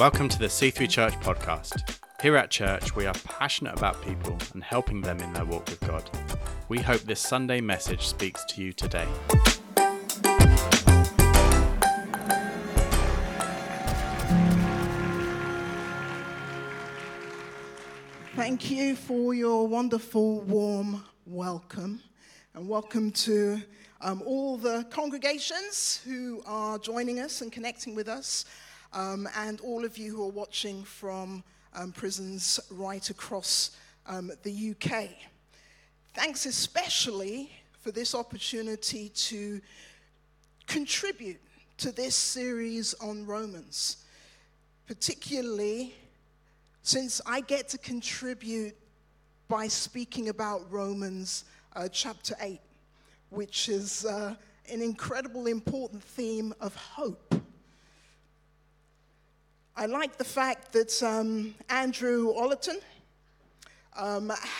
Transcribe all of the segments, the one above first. Welcome to the C3 Church podcast. Here at church, we are passionate about people and helping them in their walk with God. We hope this Sunday message speaks to you today. Thank you for your wonderful, warm welcome. And welcome to all the congregations who are joining us and connecting with us, and all of you who are watching from prisons right across the UK. Thanks especially for this opportunity to contribute to this series on Romans, particularly since I get to contribute by speaking about Romans chapter 8, which is an incredibly important theme of hope. I like the fact that Andrew Ollerton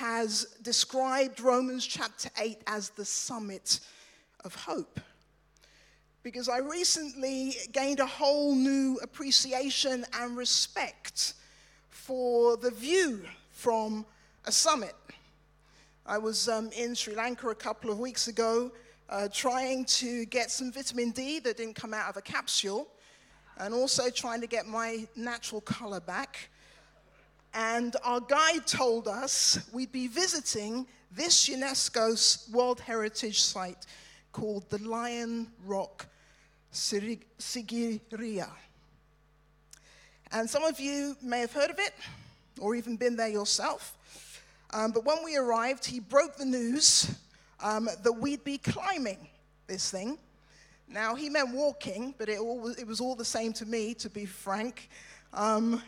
has described Romans chapter 8 as the summit of hope, because I recently gained a whole new appreciation and respect for the view from a summit. I was in Sri Lanka a couple of weeks ago trying to get some vitamin D that didn't come out of a capsule, and also trying to get my natural color back. And our guide told us we'd be visiting this UNESCO's World Heritage Site called the Lion Rock Sigiriya. And some of you may have heard of it, or even been there yourself. But when we arrived, he broke the news that we'd be climbing this thing. Now, he meant walking, but it was all the same to me, to be frank. And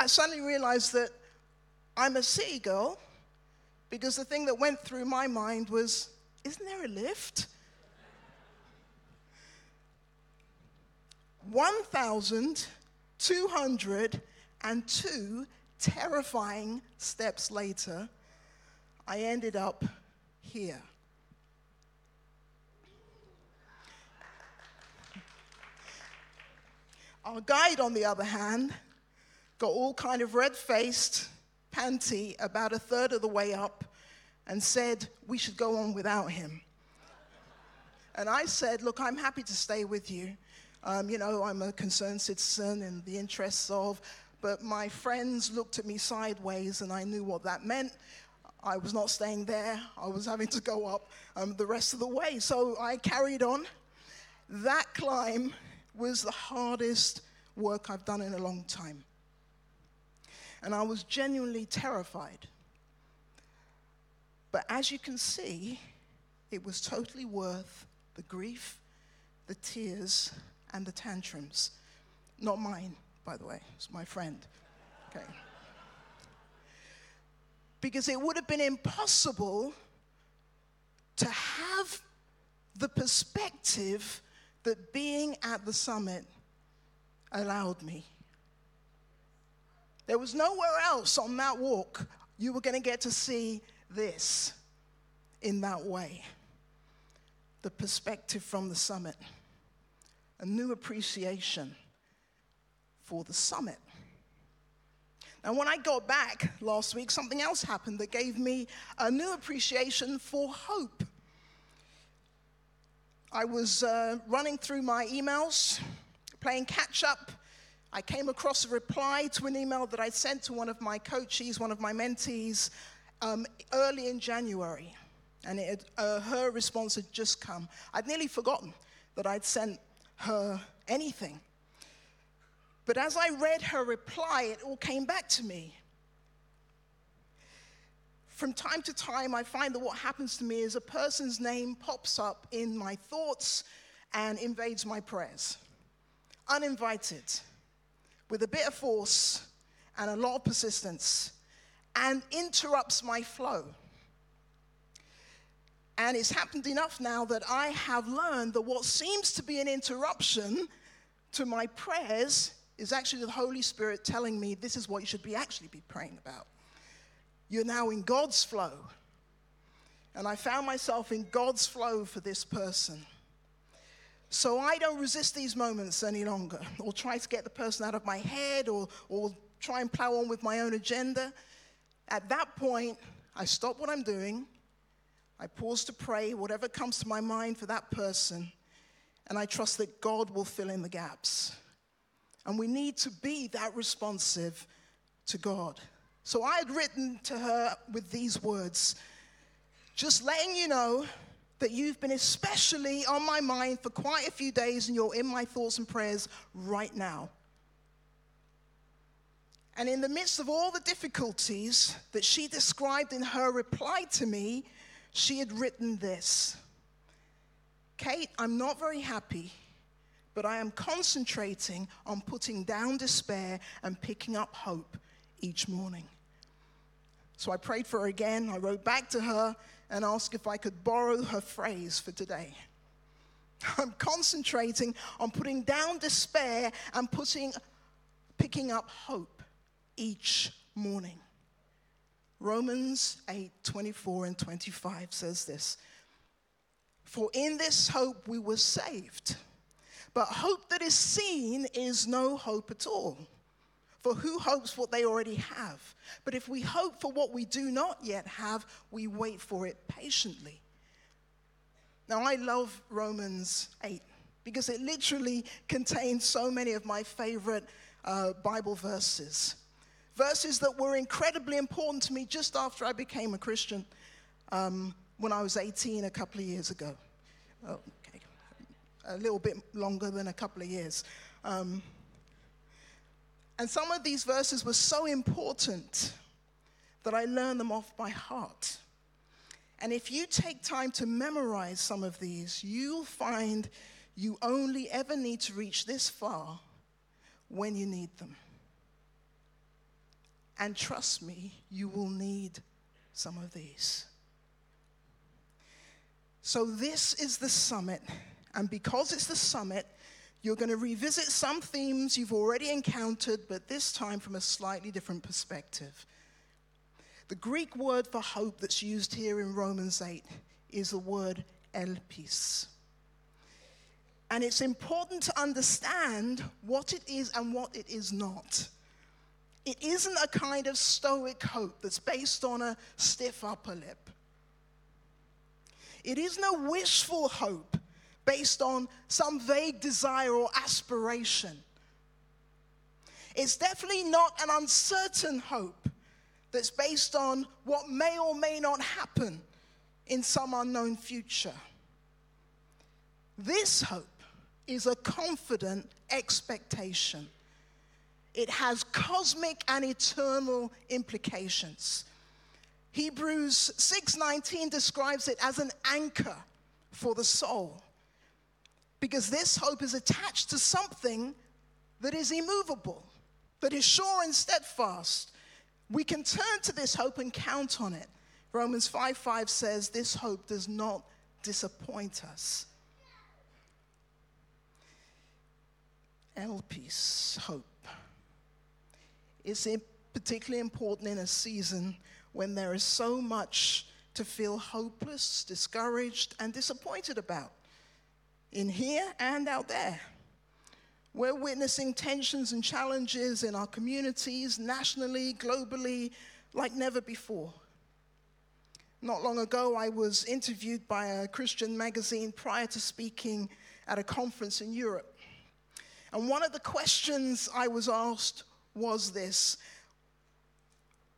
I suddenly realized that I'm a city girl, because the thing that went through my mind was, isn't there a lift? 1,202 terrifying steps later, I ended up here. Our guide, on the other hand, got all kind of red-faced, panty, about a third of the way up, and said we should go on without him. And I said, look, I'm happy to stay with you. I'm a concerned citizen in the interests of, but my friends looked at me sideways and I knew what that meant. I was not staying there. I was having to go up the rest of the way. So I carried on. That climb was the hardest work I've done in a long time. And I was genuinely terrified. But as you can see, it was totally worth the grief, the tears, and the tantrums. Not mine, by the way, it's my friend, okay? Because it would have been impossible to have the perspective that being at the summit allowed me. There was nowhere else on that walk you were gonna get to see this in that way. The perspective from the summit. A new appreciation for the summit. And when I got back last week, something else happened that gave me a new appreciation for hope. I was running through my emails, playing catch up. I came across a reply to an email that I sent to one of my coaches, one of my mentees, early in January. And it had, her response had just come. I'd nearly forgotten that I'd sent her anything. But as I read her reply, it all came back to me. From time to time, I find that what happens to me is a person's name pops up in my thoughts and invades my prayers. Uninvited, with a bit of force and a lot of persistence, and interrupts my flow. And it's happened enough now that I have learned that what seems to be an interruption to my prayers is actually the Holy Spirit telling me this is what you should be actually be praying about. You're now in God's flow. And I found myself in God's flow for this person. So I don't resist these moments any longer, or try to get the person out of my head, or try and plow on with my own agenda. At that point, I stop what I'm doing, I pause to pray, whatever comes to my mind for that person, and I trust that God will fill in the gaps. And we need to be that responsive to God. So I had written to her with these words, just letting you know that you've been especially on my mind for quite a few days, and you're in my thoughts and prayers right now. And in the midst of all the difficulties that she described in her reply to me, she had written this: Kate, I'm not very happy, but I am concentrating on putting down despair and picking up hope each morning. So I prayed for her again, I wrote back to her and asked if I could borrow her phrase for today. I'm concentrating on putting down despair and picking up hope each morning. Romans 8:24 and 25 says this: For in this hope we were saved. But hope that is seen is no hope at all. For who hopes what they already have? But if we hope for what we do not yet have, we wait for it patiently. Now, I love Romans 8 because it literally contains so many of my favorite Bible verses. Verses that were incredibly important to me just after I became a Christian when I was 18 a couple of years ago. A little bit longer than a couple of years. And some of these verses were so important that I learned them off by heart. And if you take time to memorize some of these, you'll find you only ever need to reach this far when you need them. And trust me, you will need some of these. So this is the summit. And because it's the summit, you're going to revisit some themes you've already encountered, but this time from a slightly different perspective. The Greek word for hope that's used here in Romans 8 is the word elpis. And it's important to understand what it is and what it is not. It isn't a kind of stoic hope that's based on a stiff upper lip. It isn't a wishful hope based on some vague desire or aspiration. It's definitely not an uncertain hope that's based on what may or may not happen in some unknown future. This hope is a confident expectation. It has cosmic and eternal implications. Hebrews 6:19 describes it as an anchor for the soul, because this hope is attached to something that is immovable, that is sure and steadfast. We can turn to this hope and count on it. Romans 5:5 says this hope does not disappoint us. Elpis, hope. It's particularly important in a season when there is so much to feel hopeless, discouraged, and disappointed about. In here and out there. We're witnessing tensions and challenges in our communities, nationally, globally, like never before. Not long ago, I was interviewed by a Christian magazine prior to speaking at a conference in Europe. And one of the questions I was asked was this: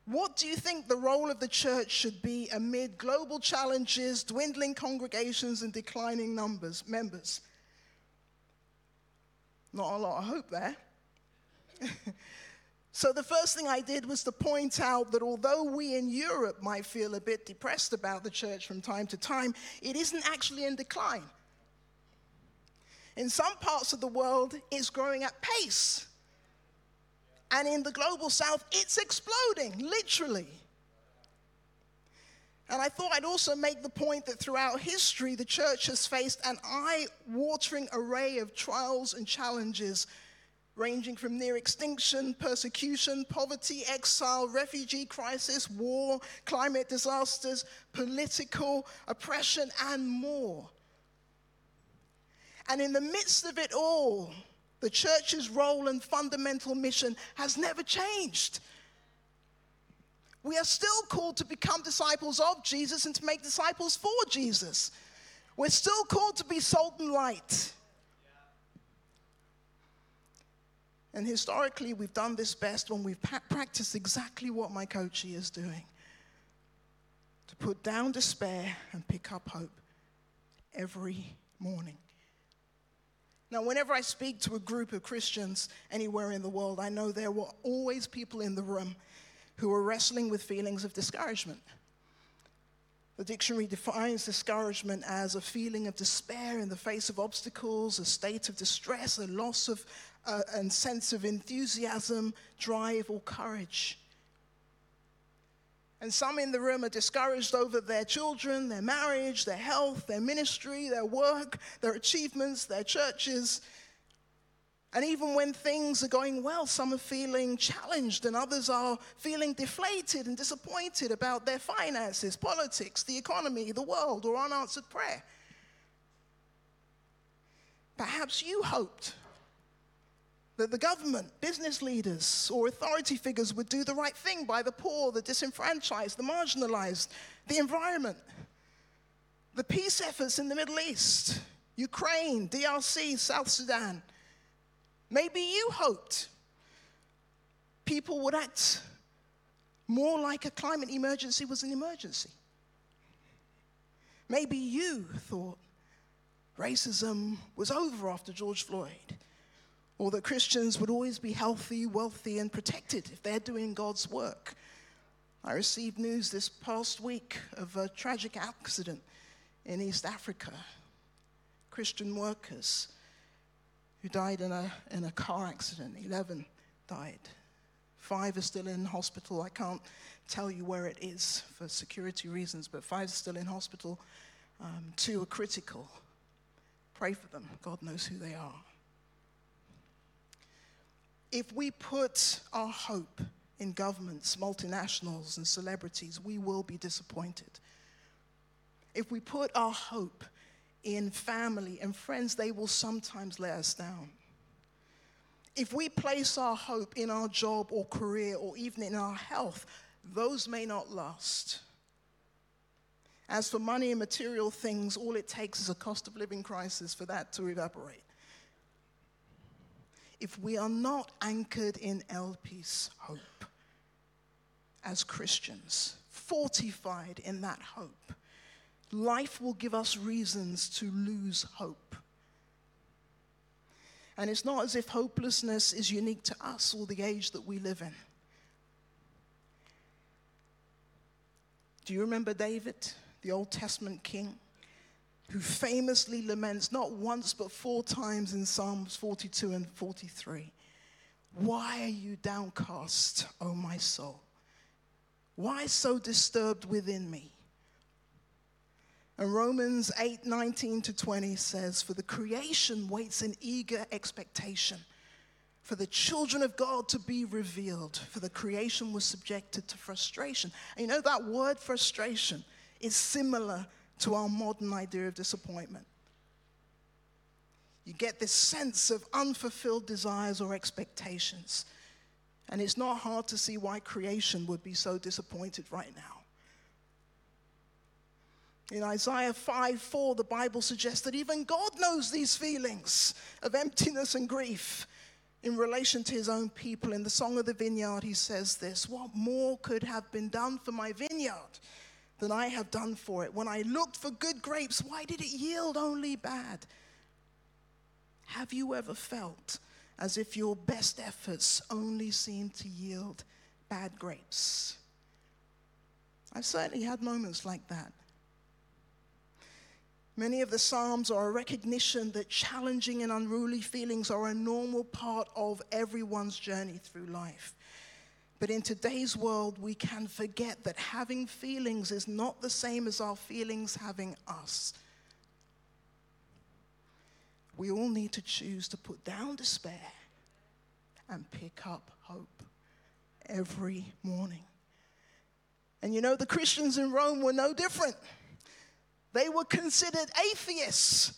what do you think the role of the church should be amid global challenges, dwindling congregations, and declining members? Not a lot of hope there. So the first thing I did was to point out that although we in Europe might feel a bit depressed about the church from time to time, it isn't actually in decline. In some parts of the world, it's growing at pace. And in the global south, it's exploding, literally. And I thought I'd also make the point that throughout history, the church has faced an eye-watering array of trials and challenges, ranging from near extinction, persecution, poverty, exile, refugee crisis, war, climate disasters, political oppression, and more. And in the midst of it all, the church's role and fundamental mission has never changed. We are still called to become disciples of Jesus and to make disciples for Jesus. We're still called to be salt and light. And historically, we've done this best when we've practiced exactly what my coachee is doing. To put down despair and pick up hope every morning. Now, whenever I speak to a group of Christians anywhere in the world, I know there were always people in the room who were wrestling with feelings of discouragement. The dictionary defines discouragement as a feeling of despair in the face of obstacles, a state of distress, a loss of and sense of enthusiasm, drive, or courage. And some in the room are discouraged over their children, their marriage, their health, their ministry, their work, their achievements, their churches. And even when things are going well, some are feeling challenged and others are feeling deflated and disappointed about their finances, politics, the economy, the world, or unanswered prayer. Perhaps you hoped that the government, business leaders, or authority figures would do the right thing by the poor, the disenfranchised, the marginalized, the environment, the peace efforts in the Middle East, Ukraine, DRC, South Sudan. Maybe you hoped people would act more like a climate emergency was an emergency. Maybe you thought racism was over after George Floyd. Or that Christians would always be healthy, wealthy, and protected if they're doing God's work. I received news this past week of a tragic accident in East Africa. Christian workers who died in a car accident. 11 died. 5 are still in hospital. I can't tell you where it is for security reasons, but 5 are still in hospital. 2 are critical. Pray for them. God knows who they are. If we put our hope in governments, multinationals, and celebrities, we will be disappointed. If we put our hope in family and friends, they will sometimes let us down. If we place our hope in our job or career or even in our health, those may not last. As for money and material things, all it takes is a cost of living crisis for that to evaporate. If we are not anchored in LP's hope as Christians, fortified in that hope, life will give us reasons to lose hope. And it's not as if hopelessness is unique to us or the age that we live in. Do you remember David, the Old Testament king, who famously laments not once but 4 times in Psalms 42 and 43. Why are you downcast, O my soul? Why so disturbed within me? And Romans 8:19-20 says, for the creation waits in eager expectation for the children of God to be revealed, for the creation was subjected to frustration. And you know that word frustration is similar to our modern idea of disappointment. You get this sense of unfulfilled desires or expectations. And it's not hard to see why creation would be so disappointed right now. In Isaiah 5:4, the Bible suggests that even God knows these feelings of emptiness and grief in relation to his own people. In the Song of the Vineyard, he says this, what more could have been done for my vineyard than I have done for it? When I looked for good grapes, why did it yield only bad? Have you ever felt as if your best efforts only seemed to yield bad grapes? I've certainly had moments like that. Many of the Psalms are a recognition that challenging and unruly feelings are a normal part of everyone's journey through life. But in today's world, we can forget that having feelings is not the same as our feelings having us. We all need to choose to put down despair and pick up hope every morning. And you know, the Christians in Rome were no different. They were considered atheists.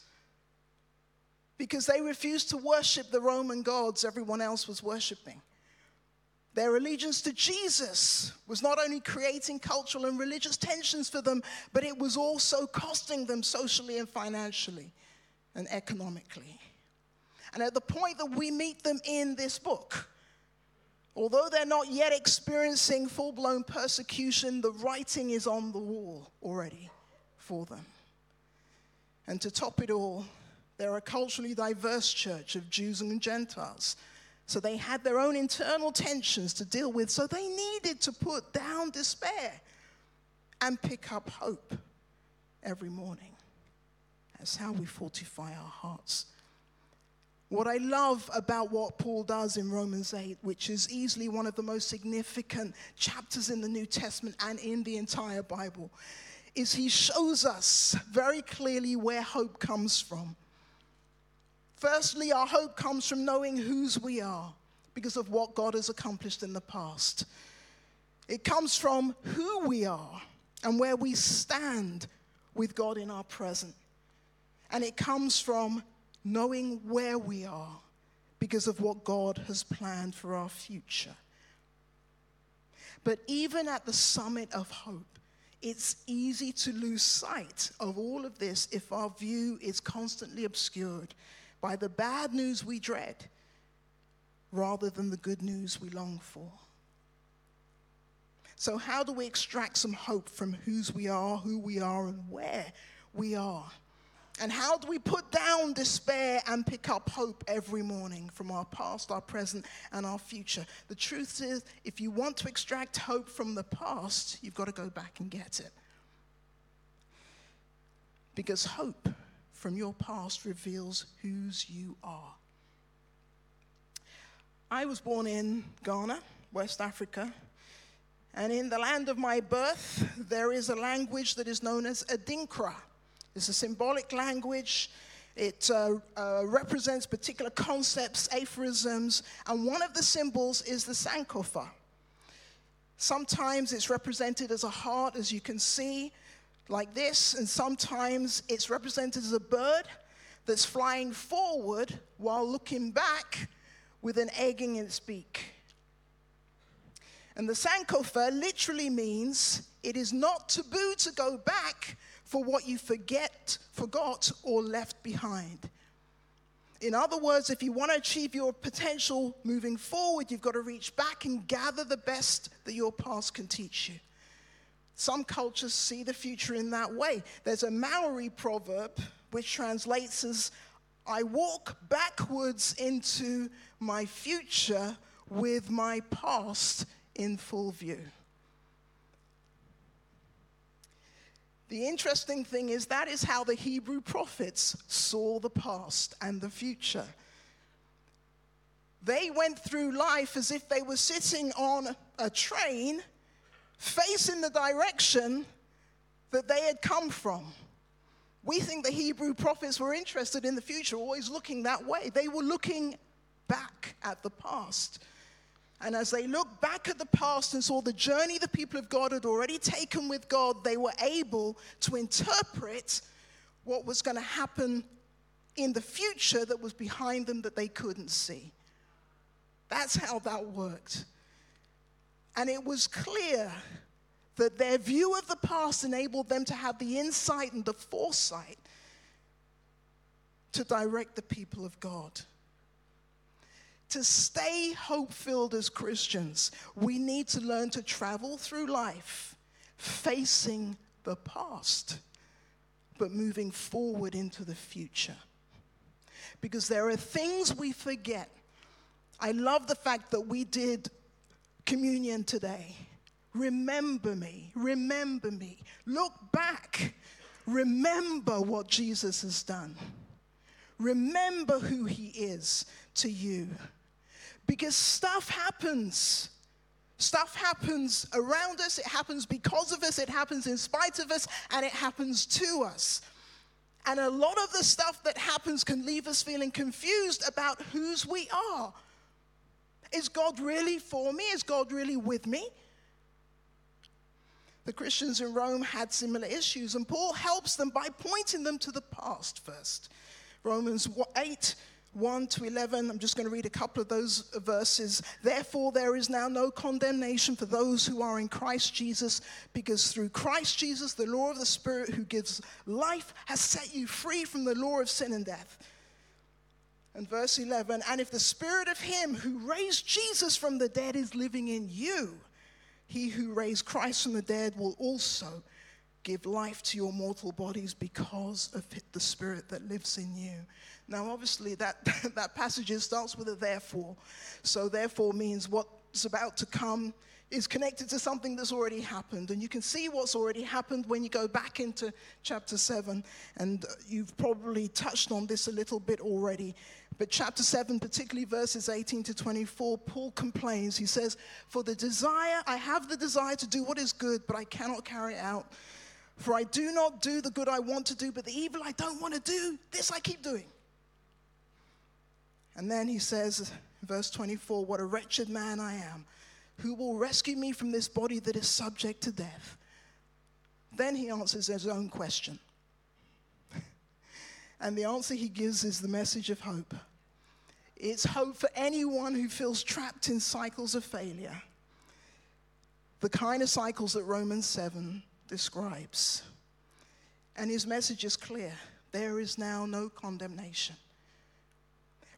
because they refused to worship the Roman gods everyone else was worshiping. Their allegiance to Jesus was not only creating cultural and religious tensions for them, but it was also costing them socially and financially and economically. And at the point that we meet them in this book, although they're not yet experiencing full-blown persecution, the writing is on the wall already for them. And to top it all, they're a culturally diverse church of Jews and Gentiles. So they had their own internal tensions to deal with. So they needed to put down despair and pick up hope every morning. That's how we fortify our hearts. What I love about what Paul does in Romans 8, which is easily one of the most significant chapters in the New Testament and in the entire Bible, is he shows us very clearly where hope comes from. Firstly, our hope comes from knowing whose we are because of what God has accomplished in the past. It comes from who we are and where we stand with God in our present. And it comes from knowing where we are because of what God has planned for our future. But even at the summit of hope, it's easy to lose sight of all of this if our view is constantly obscured by the bad news we dread rather than the good news we long for. So how do we extract some hope from who we are, and where we are? And how do we put down despair and pick up hope every morning from our past, our present, and our future? The truth is, if you want to extract hope from the past, you've got to go back and get it. Because hope from your past reveals whose you are. I was born in Ghana, West Africa. And in the land of my birth, there is a language that is known as Adinkra. It's a symbolic language. It represents particular concepts, aphorisms, and one of the symbols is the sankofa. Sometimes it's represented as a heart, as you can see, like this, and sometimes it's represented as a bird that's flying forward while looking back with an egg in its beak. And the sankofa literally means it is not taboo to go back for what you forgot, or left behind. In other words, if you want to achieve your potential moving forward, you've got to reach back and gather the best that your past can teach you. Some cultures see the future in that way. There's a Maori proverb which translates as, "I walk backwards into my future with my past in full view." The interesting thing is that is how the Hebrew prophets saw the past and the future. They went through life as if they were sitting on a train, facing the direction that they had come from. We think the Hebrew prophets were interested in the future, always looking that way. They were looking back at the past. And as they looked back at the past and saw the journey the people of God had already taken with God, they were able to interpret what was going to happen in the future that was behind them that they couldn't see. That's how that worked. And it was clear that their view of the past enabled them to have the insight and the foresight to direct the people of God. To stay hope-filled as Christians, we need to learn to travel through life facing the past, but moving forward into the future. Because there are things we forget. I love the fact that we did communion today. Remember me, remember me. Look back, remember what Jesus has done. Remember who he is to you. Because stuff happens. Stuff happens around us, it happens because of us, it happens in spite of us, and it happens to us. And a lot of the stuff that happens can leave us feeling confused about whose we are. Is God really for me? Is God really with me? The Christians in Rome had similar issues, and Paul helps them by pointing them to the past first. Romans 8, 1 to 11, I'm just going to read a couple of those verses. Therefore, there is now no condemnation for those who are in Christ Jesus, because through Christ Jesus, the law of the Spirit who gives life has set you free from the law of sin and death. And verse 11, and if the Spirit of him who raised Jesus from the dead is living in you, he who raised Christ from the dead will also give life to your mortal bodies because of the Spirit that lives in you. Now, obviously, that passage starts with a therefore. So therefore means what's about to come is connected to something that's already happened. And you can see what's already happened when you go back into chapter 7. And you've probably touched on this a little bit already. But chapter 7, particularly verses 18 to 24, Paul complains. He says, for I have the desire to do what is good, but I cannot carry it out. For I do not do the good I want to do, but the evil I don't want to do, this I keep doing. And then he says, verse 24, what a wretched man I am. Who will rescue me from this body that is subject to death? Then he answers his own question. And the answer he gives is the message of hope. It's hope for anyone who feels trapped in cycles of failure. The kind of cycles that Romans 7 describes. And his message is clear. There is now no condemnation.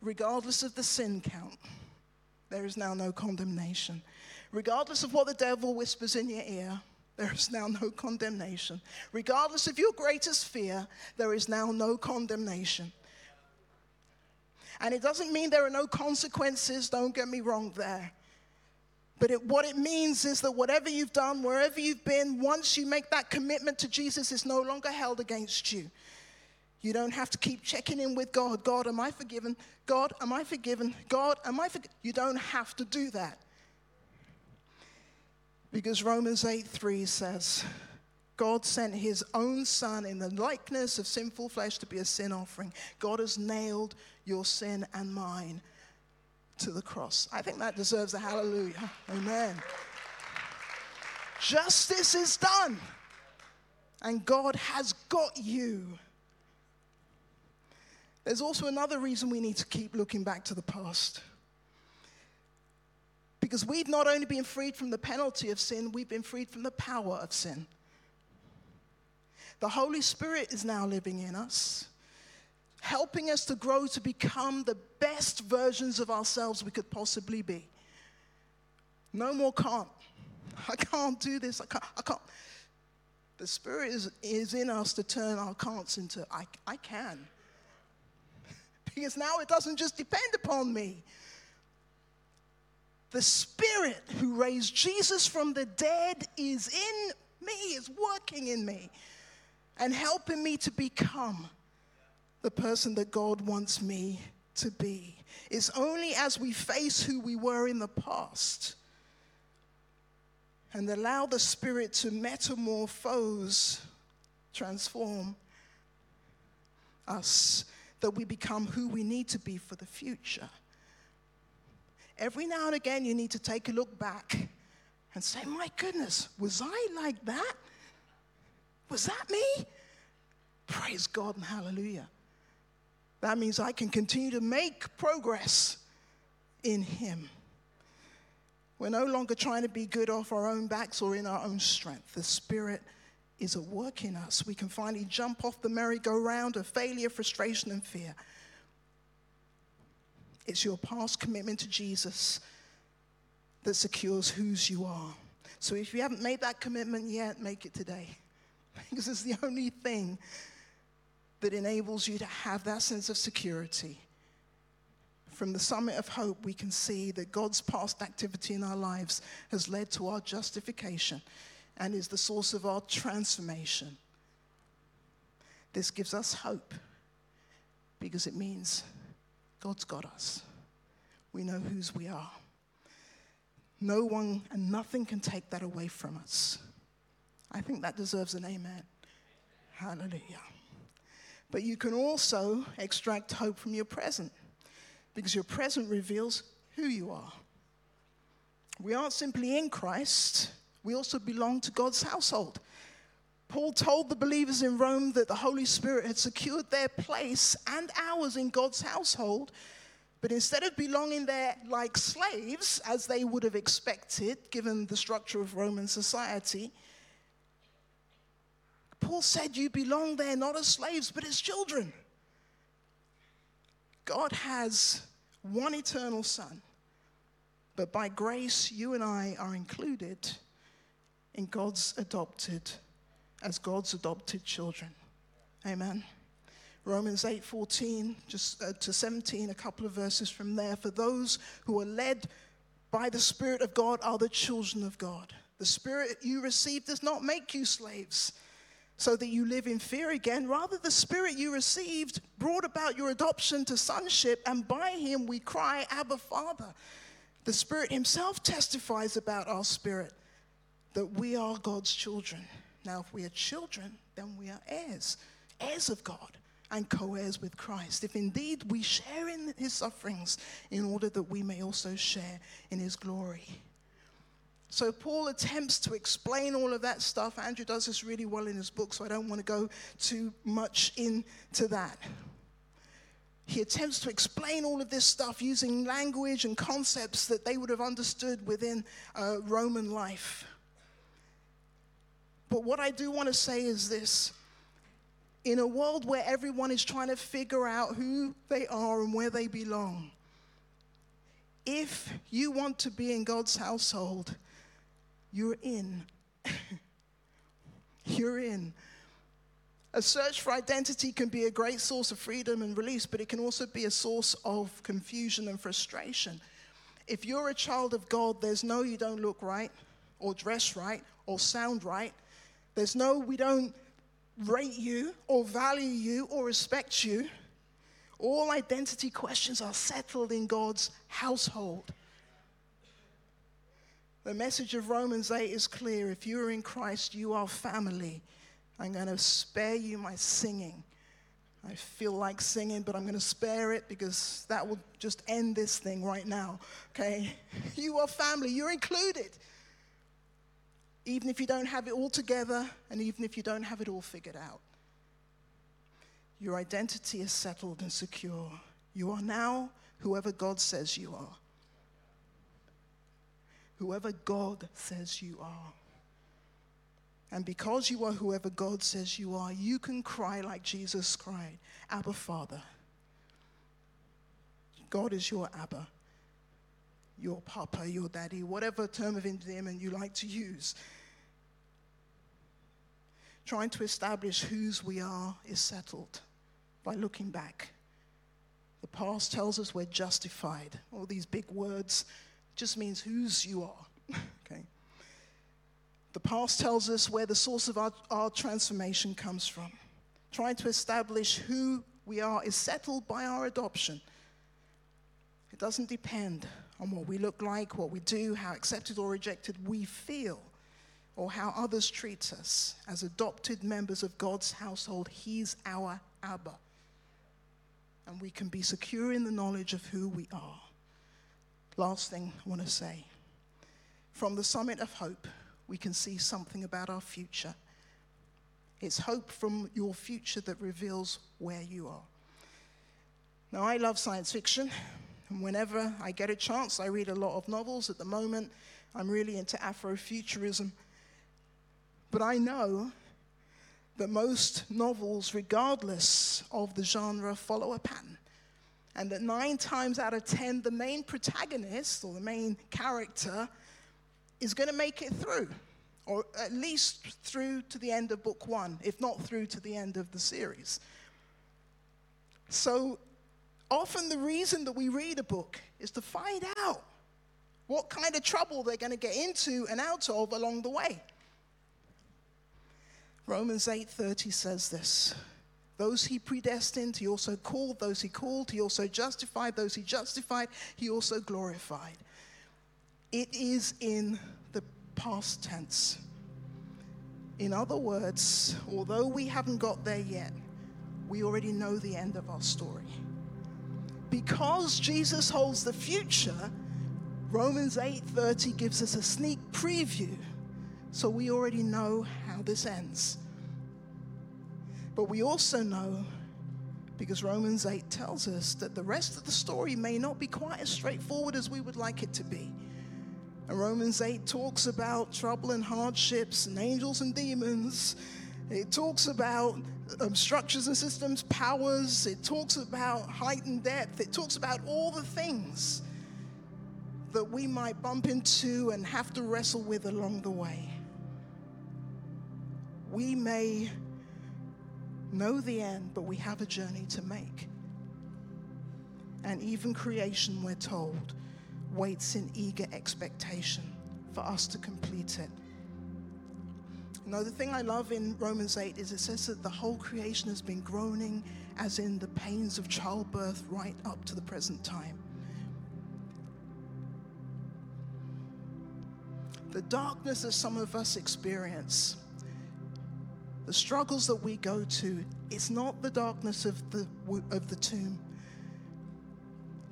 Regardless of the sin count, there is now no condemnation. Regardless of what the devil whispers in your ear, there is now no condemnation. Regardless of your greatest fear, there is now no condemnation. And it doesn't mean there are no consequences, don't get me wrong there. But what it means is that whatever you've done, wherever you've been, once you make that commitment to Jesus, it's no longer held against you. You don't have to keep checking in with God. God, am I forgiven? God, am I forgiven? God, am I forgiven? You don't have to do that. Because Romans 8:3 says, God sent his own son in the likeness of sinful flesh to be a sin offering. God has nailed your sin and mine to the cross. I think that deserves a hallelujah. Amen. Justice is done. And God has got you. There's also another reason we need to keep looking back to the past. Because we've not only been freed from the penalty of sin, we've been freed from the power of sin. The Holy Spirit is now living in us, helping us to grow to become the best versions of ourselves we could possibly be. No more can't. I can't do this. I can't. The Spirit is in us to turn our can'ts into I can. Because now it doesn't just depend upon me. The Spirit who raised Jesus from the dead is in me, is working in me, and helping me to become the person that God wants me to be. It's only as we face who we were in the past and allow the Spirit to metamorphose, transform us, that we become who we need to be for the future. Every now and again, you need to take a look back and say, my goodness, was I like that? Was that me? Praise God and hallelujah. That means I can continue to make progress in him. We're no longer trying to be good off our own backs or in our own strength. The Spirit is at work in us. We can finally jump off the merry-go-round of failure, frustration, and fear. It's your past commitment to Jesus that secures whose you are. So if you haven't made that commitment yet, make it today. Because it's the only thing that enables you to have that sense of security. From the summit of hope, we can see that God's past activity in our lives has led to our justification and is the source of our transformation. This gives us hope because it means God's got us. We know whose we are. No one and nothing can take that away from us. I think that deserves an amen. Hallelujah. But you can also extract hope from your present because your present reveals who you are. We aren't simply in Christ. We also belong to God's household. Paul told the believers in Rome that the Holy Spirit had secured their place and ours in God's household, but instead of belonging there like slaves, as they would have expected, given the structure of Roman society, Paul said, you belong there not as slaves, but as children. God has one eternal Son, but by grace, you and I are included in God's adopted children. Amen. Romans 8:14 to 17, a couple of verses from there. For those who are led by the Spirit of God are the children of God. The Spirit you receive does not make you slaves so that you live in fear again. Rather, the Spirit you received brought about your adoption to sonship, and by him we cry, Abba, Father. The Spirit himself testifies about our spirit that we are God's children. Now, if we are children, then we are heirs, heirs of God and co-heirs with Christ. If indeed we share in his sufferings, in order that we may also share in his glory. So Paul attempts to explain all of that stuff. Andrew does this really well in his book, so I don't want to go too much into that. He attempts to explain all of this stuff using language and concepts that they would have understood within Roman life. But what I do want to say is this. In a world where everyone is trying to figure out who they are and where they belong, if you want to be in God's household, you're in. You're in. A search for identity can be a great source of freedom and release, but it can also be a source of confusion and frustration. If you're a child of God, there's no you don't look right or dress right or sound right. There's no we don't rate you or value you or respect you. All identity questions are settled in God's household. The message of Romans 8 is clear. If you are in Christ, you are family. I'm going to spare you my singing. I feel like singing, but I'm going to spare it because that will just end this thing right now. Okay? You are family. You're included. Even if you don't have it all together, and even if you don't have it all figured out, your identity is settled and secure. You are now whoever God says you are. Whoever God says you are. And because you are whoever God says you are, you can cry like Jesus cried, Abba, Father. God is your Abba, your papa, your daddy, whatever term of endearment you like to use. Trying to establish whose we are is settled by looking back. The past tells us we're justified. All these big words just means whose you are. Okay. The past tells us where the source of our transformation comes from. Trying to establish who we are is settled by our adoption. It doesn't depend on what we look like, what we do, how accepted or rejected we feel, or how others treat us. As adopted members of God's household, he's our Abba. And we can be secure in the knowledge of who we are. Last thing I want to say. From the summit of hope, we can see something about our future. It's hope from your future that reveals where you are. Now, I love science fiction. And whenever I get a chance, I read a lot of novels. At the moment, I'm really into Afrofuturism. But I know that most novels, regardless of the genre, follow a pattern. And that 9 times out of 10, the main protagonist or the main character is going to make it through, or at least through to the end of book 1, if not through to the end of the series. So often the reason that we read a book is to find out what kind of trouble they're going to get into and out of along the way. Romans 8:30 says this. Those he predestined, he also called. Those he called, he also justified. Those he justified, he also glorified. It is in the past tense. In other words, although we haven't got there yet, we already know the end of our story. Because Jesus holds the future, Romans 8:30 gives us a sneak preview, so we already know how this ends. But we also know, because Romans 8 tells us, that the rest of the story may not be quite as straightforward as we would like it to be. And Romans 8 talks about trouble and hardships and angels and demons. It talks about structures and systems, powers. It talks about height and depth. It talks about all the things that we might bump into and have to wrestle with along the way. We may know the end, but we have a journey to make. And even creation, we're told, waits in eager expectation for us to complete it. You know, the thing I love in Romans 8 is it says that the whole creation has been groaning as in the pains of childbirth right up to the present time. The darkness that some of us experience, the struggles that we go to, it's not the darkness of the tomb.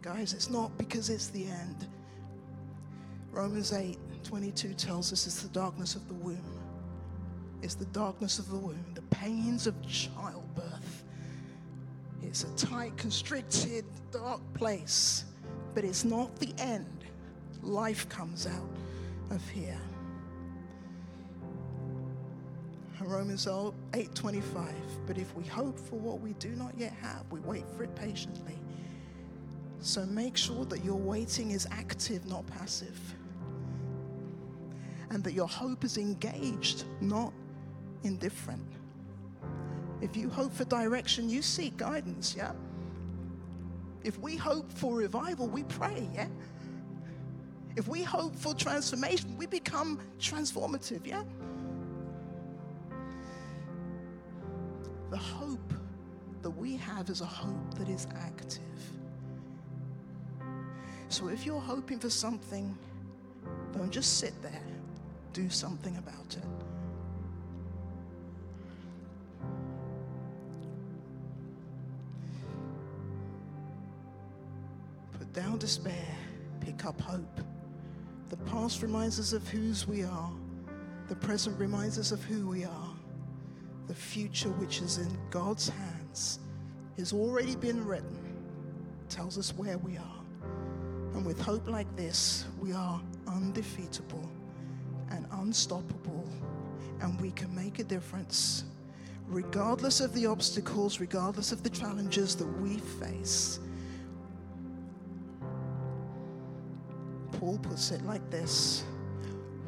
Guys, it's not, because it's the end. Romans 8:22 tells us it's the darkness of the womb. It's the darkness of the womb, the pains of childbirth. It's a tight, constricted, dark place, but it's not the end. Life comes out of here. Romans 8:25, but if we hope for what we do not yet have, we wait for it patiently. So make sure that your waiting is active, not passive. And that your hope is engaged, not indifferent. If you hope for direction, you seek guidance, yeah? If we hope for revival, we pray, yeah? If we hope for transformation, we become transformative, yeah? The hope that we have is a hope that is active. So if you're hoping for something, don't just sit there. Do something about it. Put down despair, pick up hope. The past reminds us of whose we are. The present reminds us of who we are. The future, which is in God's hands, has already been written, tells us where we are. And with hope like this, we are undefeatable and unstoppable, and we can make a difference, regardless of the obstacles, regardless of the challenges that we face. Paul puts it like this: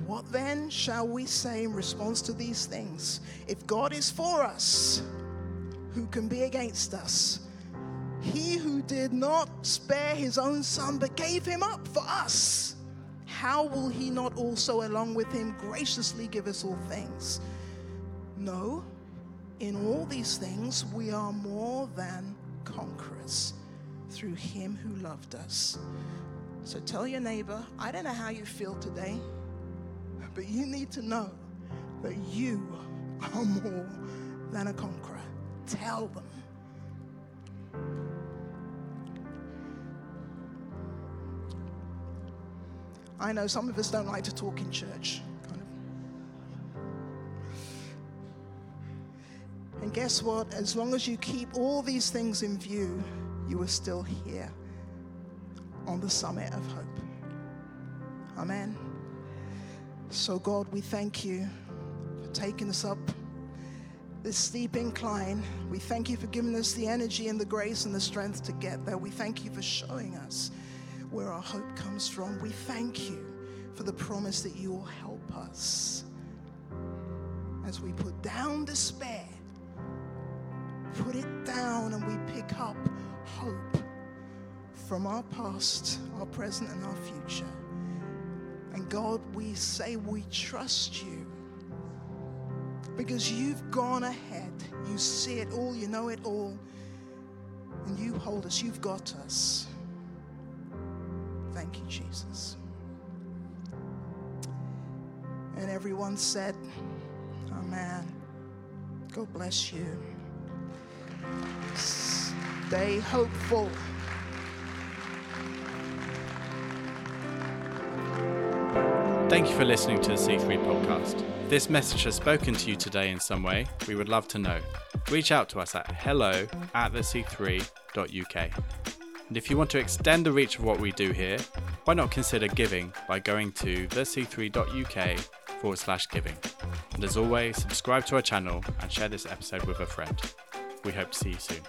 what then shall we say in response to these things? If God is for us, who can be against us? He who did not spare his own son, but gave him up for us, how will he not also, along with him, graciously give us all things? No, in all these things, we are more than conquerors through him who loved us. So tell your neighbor, I don't know how you feel today, but you need to know that you are more than a conqueror. Tell them. I know some of us don't like to talk in church. Kind of. And guess what? As long as you keep all these things in view, you are still here on the summit of hope. Amen. So God, we thank you for taking us up this steep incline. We thank you for giving us the energy and the grace and the strength to get there. We thank you for showing us where our hope comes from. We thank you for the promise that you will help us as we put down despair, put it down, and we pick up hope from our past, our present, and our future. And God, we say we trust you because you've gone ahead. You see it all, you know it all, and you hold us, you've got us. Thank you, Jesus. And everyone said, amen. God bless you. Stay hopeful. Thank you for listening to the C3 podcast. If this message has spoken to you today in some way, we would love to know. Reach out to us at hello@thec3.uk. And if you want to extend the reach of what we do here, why not consider giving by going to thec3.uk/giving. And as always, subscribe to our channel and share this episode with a friend. We hope to see you soon.